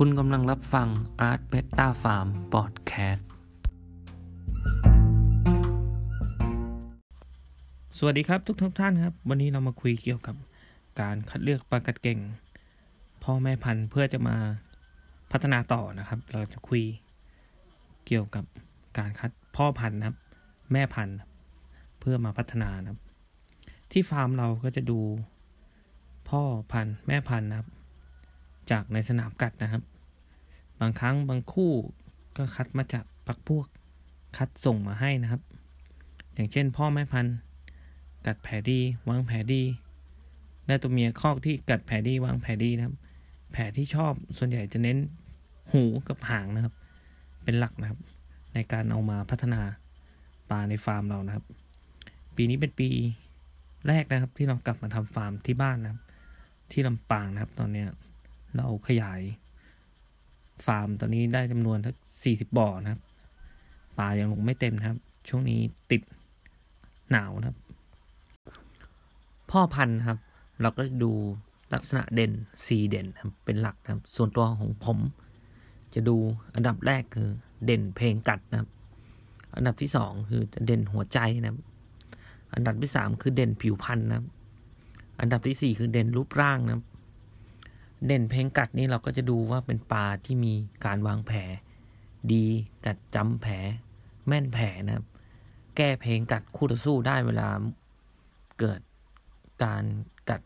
คุณกำลังรับฟัง Art Beta Farm Podcast สวัสดีครับทุกท่านครับวันนี้เรามาคุยเกี่ยวกับการคัดเลือกปลากัดเก่งพ่อแม่พันธุ์เพื่อจะมาพัฒนาต่อนะครับเราจะคุยเกี่ยวกับการคัดพ่อพันธุ์นะครับแม่พันธุ์เพื่อมาพัฒนานะครับที่ฟาร์มเราก็จะดูพ่อพันธุ์แม่พันธุ์นะครับจากในสนามกัดนะครับบางครั้งบางคู่ก็คัดมาจากพักพวกคัดส่งมาให้นะครับอย่างเช่นพ่อแม่พันธุ์กัดแผลดีวางแผลดีและตัวเมียคอกที่กัดแผลดีวางแผลดีนะครับแผลที่ชอบส่วนใหญ่จะเน้นหูกับหางนะครับเป็นหลักนะครับในการเอามาพัฒนาปลาในฟาร์มเรานะครับปีนี้เป็นปีแรกนะครับที่เรากลับมาทำฟาร์มที่บ้านนะครับที่ลำปางนะครับตอนนี้เราขยายฟาร์มตอนนี้ได้จำนวนทั้ง40บ่อนะครับปลายังลงไม่เต็มนะครับช่วงนี้ติดหนาวนะครับพ่อพันธุ์ครับเราก็ดูลักษณะเด่นสีเด่นครับเป็นหลักนะครับส่วนตัวของผมจะดูอันดับแรกคือเด่นเพลงกัดนะครับอันดับที่2คือเด่นหัวใจนะครับอันดับที่3คือเด่นผิวพรรณนะครับอันดับที่4คือเด่นรูปร่างนะครับเด่นเพลงกัดนี่เราก็จะดูว่าเป็นปลาที่มีการวางแผลดีกัดจำแผลแม่นแผลนะครับแก้เพลงกัดคู่ต่อสู้ได้เวลาเกิดการกัด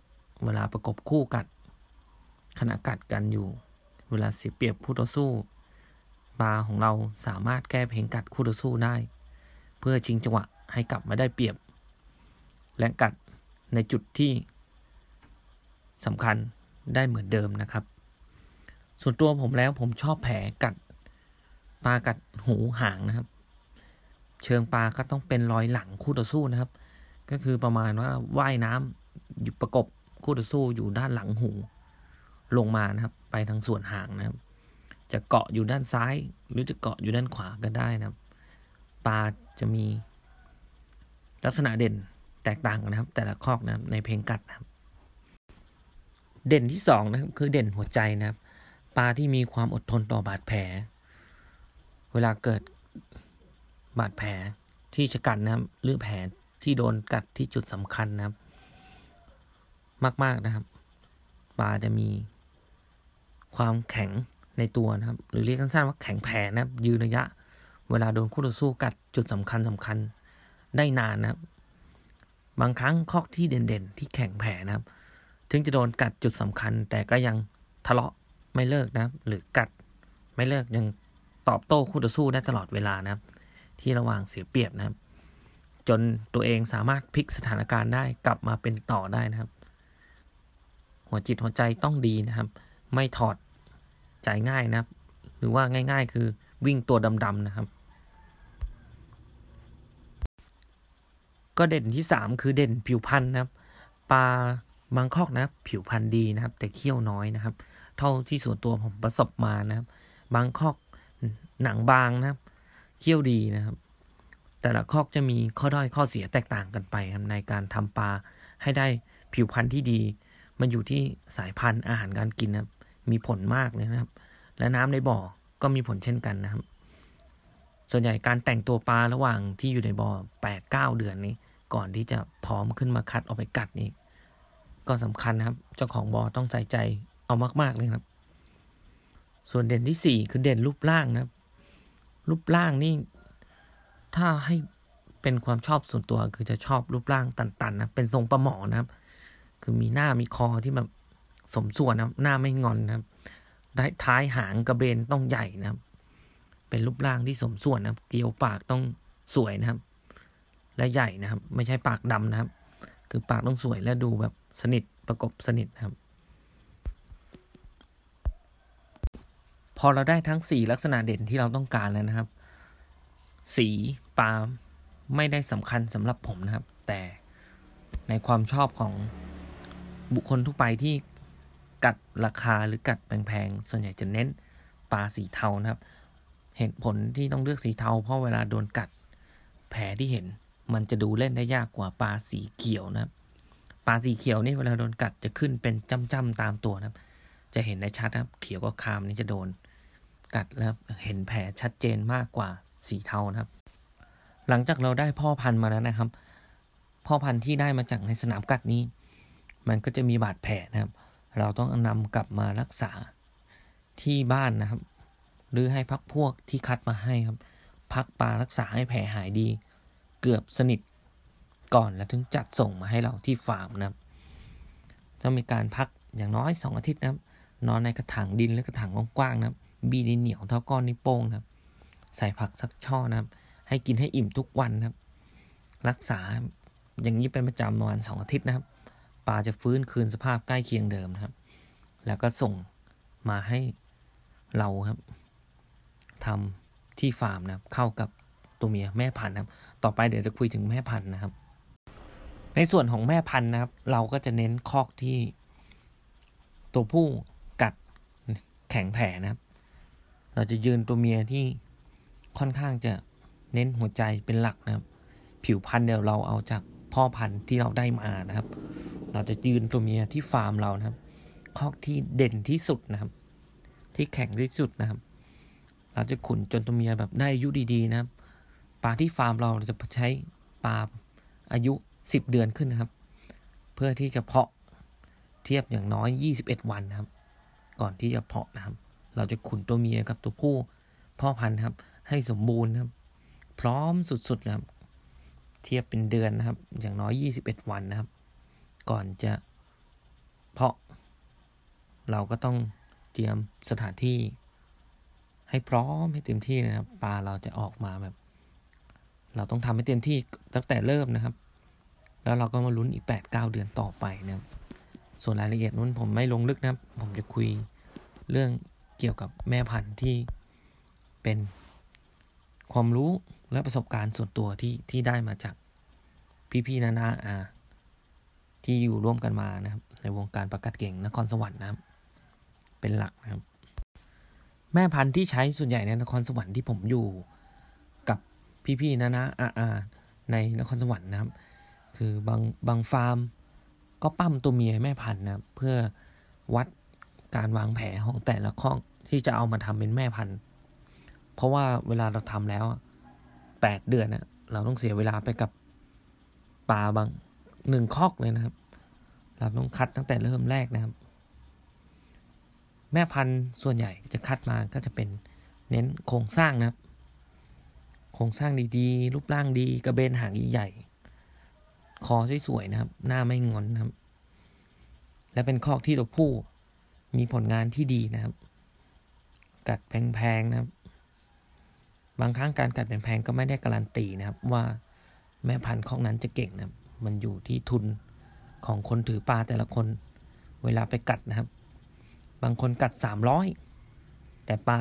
เวลาประกบคู่กัดขณะกัดกันอยู่เวลาเสียเปรียบคู่ต่อสู้ปลาของเราสามารถแก้เพลงกัดคู่ต่อสู้ได้เพื่อชิงจังหวะให้กลับมาได้เปรียบและกัดในจุดที่สำคัญได้เหมือนเดิมนะครับส่วนตัวผมแล้วผมชอบแผลกัดปลากัดหูหางนะครับเชิงปลาก็ต้องเป็นรอยหลังคู่ต่อสู้นะครับก็คือประมาณว่าว่ายน้ำอยู่ประกบคู่ต่อสู้อยู่ด้านหลังหูลงมานะครับไปทางส่วนหางนะครับจะเกาะอยู่ด้านซ้ายหรือจะเกาะอยู่ด้านขวาก็ได้นะครับปลาจะมีลักษณะเด่นแตกต่างกันนะครับแต่ละคอกนะครับในเพลงกัดนะครับเด่นที่2นะครับคือเด่นหัวใจนะครับปลาที่มีความอดทนต่อบาดแผลเวลาเกิดบาดแผลที่ชะกันนะครับหรือแผลที่โดนกัดที่จุดสำคัญนะครับมากๆนะครับปลาจะมีความแข็งในตัวนะครับหรือเรียกสั้นๆว่าแข็งแผลนะครับยืนระยะเวลาโดนคู่ต่อสู้กัดจุดสำคัญได้นานนะครับบางครั้งคอกที่เด่นๆที่แข็งแผลนะครับถึงจะโดนกัดจุดสำคัญแต่ก็ยังทะเลาะไม่เลิกนะครับหรือกัดไม่เลิกยังตอบโต้คู่ต่อสู้ได้ตลอดเวลานะครับที่ระหว่างเสียเปรียบนะครับจนตัวเองสามารถพลิกสถานการณ์ได้กลับมาเป็นต่อได้นะครับหัวจิตหัวใจต้องดีนะครับไม่ถอดใจง่ายนะครับหรือว่าง่ายๆคือวิ่งตัวดำๆนะครับก็เด่นที่3คือเด่นผิวพรรณนะครับปลาบางคอกนะครับผิวพรรณดีนะครับแต่เขี้ยวน้อยนะครับเท่าที่ส่วนตัวผมประสบมานะครับบางคอกหนังบางนะครับเขี้ยวดีนะครับแต่ละคอกจะมีข้อด้อยข้อเสียแตกต่างกันไปครับในการทำปลาให้ได้ผิวพรรณที่ดีมันอยู่ที่สายพันธุ์อาหารการกินนะครับมีผลมากเลยนะครับและน้ำในบ่อก็มีผลเช่นกันนะครับส่วนใหญ่การแต่งตัวปลาระหว่างที่อยู่ในบ่อ 8-9 เดือนนี้ก่อนที่จะพร้อมขึ้นมาคัดออกไปกัดนี่ก็สำคัญนะครับเจ้าของบ่อต้องใส่ใจเอามากๆเลยครับส่วนเด่นที่4คือเด่นรูปร่างนะครับรูปร่างนี่ถ้าให้เป็นความชอบส่วนตัวคือจะชอบรูปร่างตันๆนะเป็นทรงปลาหมอนะครับคือมีหน้ามีคอที่แบบสมส่วนนะครับหน้าไม่งอนนะครับได้ท้ายหางกระเบนต้องใหญ่นะครับเป็นรูปร่างที่สมส่วนนะครับเกลียวปากต้องสวยนะครับและใหญ่นะครับไม่ใช่ปากดำนะครับคือปากต้องสวยและดูแบบสนิทประกบสนิทนะครับพอเราได้ทั้ง4ลักษณะเด่นที่เราต้องการแล้วนะครับสีปลาไม่ได้สำคัญสำหรับผมนะครับแต่ในความชอบของบุคคลทั่วไปที่กัดราคาหรือกัดแพงๆส่วนใหญ่จะเน้นปลาสีเทานะครับเหตุผลที่ต้องเลือกสีเทาเพราะเวลาโดนกัดแผลที่เห็นมันจะดูเล่นได้ยากกว่าปลาสีเขียวนะครับปลาสีเขียวนี่เวลาโดนกัดจะขึ้นเป็นจ้ำๆตามตัวนะครับ จะเห็นได้ชัดนะครับเขียวกับคามนี่จะโดนกัดแล้วเห็นแผลชัดเจนมากกว่าสีเทานะครับหลังจากเราได้พ่อพันธุ์มาแล้วนะครับพ่อพันธุ์ที่ได้มาจากในสนามกัดนี้มันก็จะมีบาดแผลนะครับเราต้องนำกลับมารักษาที่บ้านนะครับหรือให้พักพวกที่คัดมาให้ครับพักปลารักษาให้แผลหายดีเกือบสนิทก่อนแล้วถึงจัดส่งมาให้เราที่ฟาร์มนะครับต้องมีการพักอย่างน้อย2อาทิตย์นะครับนอนในกระถางดินหรือกระถางกว้างๆนะครับบีดินเหนียวเท่าก้อนนิ้วโป้งนะครับใส่ผักสักช่อนะครับให้กินให้อิ่มทุกวันนะครับรักษาอย่างนี้เป็นประจำวัน2อาทิตย์นะครับปลาจะฟื้นคืนสภาพใกล้เคียงเดิมนะครับแล้วก็ส่งมาให้เราครับทำที่ฟาร์มนะครับเข้ากับตัวเมียแม่พันธุ์นะครับต่อไปเดี๋ยวจะคุยถึงแม่พันธุ์นะครับในส่วนของแม่พันธุ์นะครับเราก็จะเน้นคอกที่ตัวผู้กัดแข็งแผลนะครับเราจะยืนตัวเมียที่ค่อนข้างจะเน้นหัวใจเป็นหลักนะครับผิวพันธุ์เดี๋ยวเราเอาจากพ่อพันธุ์ที่เราได้มานะครับเราจะยืนตัวเมียที่ฟาร์มเรานะครับคอกที่เด่นที่สุดนะครับที่แข็งที่สุดนะครับเราจะขุนจนตัวเมียแบบได้อายุดีๆนะครับปลาที่ฟาร์มเราจะใช้ปลาอายุ10เดือนขึ้นนะครับเพื่อที่จะเพาะเทียบอย่างน้อย21วันนะครับก่อนที่จะเพาะนะครับเราจะขุนตัวเมียกับตัวผู้พ่อพันธุ์ครับให้สมบูรณ์นะครับพร้อมสุดๆนะครับเทียบเป็นเดือนนะครับอย่างน้อย21วันนะครับก่อนจะเพาะเราก็ต้องเตรียมสถานที่ให้พร้อมให้เต็มที่นะครับปลาเราจะออกมาแบบเราต้องทำให้เต็มที่ตั้งแต่เริ่มนะครับแล้วเราก็มาลุ้นอีก 8-9 เดือนต่อไปนะครับส่วนรายละเอียดนั้นผมไม่ลงลึกนะครับผมจะคุยเรื่องเกี่ยวกับแม่พันธุ์ที่เป็นความรู้และประสบการณ์ส่วนตัวที่ได้มาจากพี่ๆน้าๆที่อยู่ร่วมกันมานะครับในวงการประกัดเก่งนครสวรรค์นะครับเป็นหลักนะครับแม่พันธุ์ที่ใช้ส่วนใหญ่ในนครสวรรค์ที่ผมอยู่กับพี่ๆน้าๆในนครสวรรค์นะครับคือบางฟาร์มก็ปั้มตัวเมียแม่พันธุ์นะครับเพื่อวัดการวางแผนของแต่ละข้องที่จะเอามาทำเป็นแม่พันธุ์เพราะว่าเวลาเราทำแล้ว8เดือนนะเราต้องเสียเวลาไปกับปลาบาง1คอกเลยนะครับเราต้องคัดตั้งแต่เริ่มแรกนะครับแม่พันธุ์ส่วนใหญ่จะคัดมาก็จะเป็นเน้นโครงสร้างนะครับโครงสร้างดีๆรูปร่างดีกระเบนหางใหญ่คอสวยๆนะครับหน้าไม่งอนนะครับและเป็นคอกที่ตัวผู้มีผลงานที่ดีนะครับกัดแพงๆนะครับบางครั้งการกัดแพงๆก็ไม่ได้การันตีนะครับว่าแม่พันธุ์คอกนั้นจะเก่งนะครับมันอยู่ที่ทุนของคนถือปลาแต่ละคนเวลาไปกัดนะครับบางคนกัด300แต่ปลา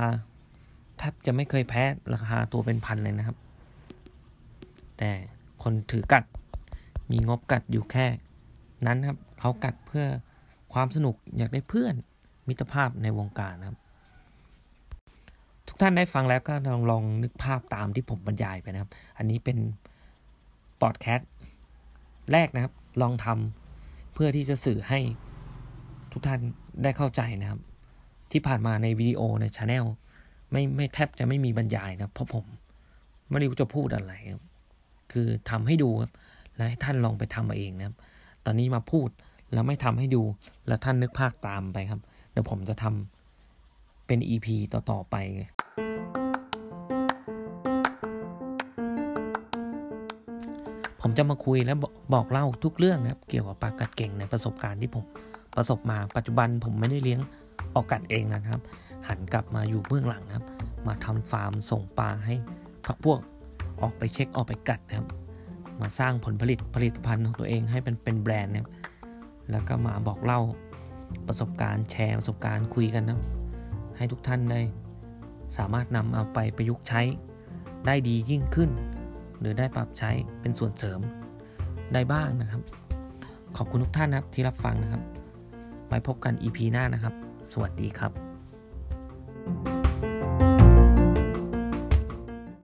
แทบจะไม่เคยแพ้ราคาตัวเป็นพันเลยนะครับแต่คนถือกัดมีงบกัดอยู่แค่นั้นครับเขากัดเพื่อความสนุกอยากได้เพื่อนมิตรภาพในวงการนะครับทุกท่านได้ฟังแล้วก็ลองนึกภาพตามที่ผมบรรยายไปนะครับอันนี้เป็นพอดแคสต์แรกนะครับลองทำเพื่อที่จะสื่อให้ทุกท่านได้เข้าใจนะครับที่ผ่านมาในวิดีโอใน channel ไม่แทบจะไม่มีบรรยายนะเพราะผมไม่รู้จะพูดอะไรครับคือทำให้ดูครับและให้ท่านลองไปทำมาเองนะครับตอนนี้มาพูดแล้วไม่ทำให้ดูแล้วท่านนึกภาคตามไปครับเดี๋ยวผมจะทำเป็น EP ต่อๆไปผมจะมาคุยและบอกเล่าทุกเรื่องนะครับเกี่ยวกับปลากัดเก่งในประสบการณ์ที่ผมประสบมาปัจจุบันผมไม่ได้เลี้ยงออกกัดเองนะครับหันกลับมาอยู่เบื้องหลังนะครับมาทำฟาร์มส่งปลาให้พักพวกออกไปเช็คออกไปกัดนะครับมาสร้างผลิตภัณฑ์ของตัวเองให้เป็นแบรนด์นะครับแล้วก็มาบอกเล่าประสบการณ์แชร์ประสบการณ์คุยกันนะให้ทุกท่านได้สามารถนำเอาไปประยุกต์ใช้ได้ดียิ่งขึ้นหรือได้ปรับใช้เป็นส่วนเสริมได้บ้างนะครับขอบคุณทุกท่านนะครับที่รับฟังนะครับไปพบกัน EP หน้านะครับสวัสดีครับ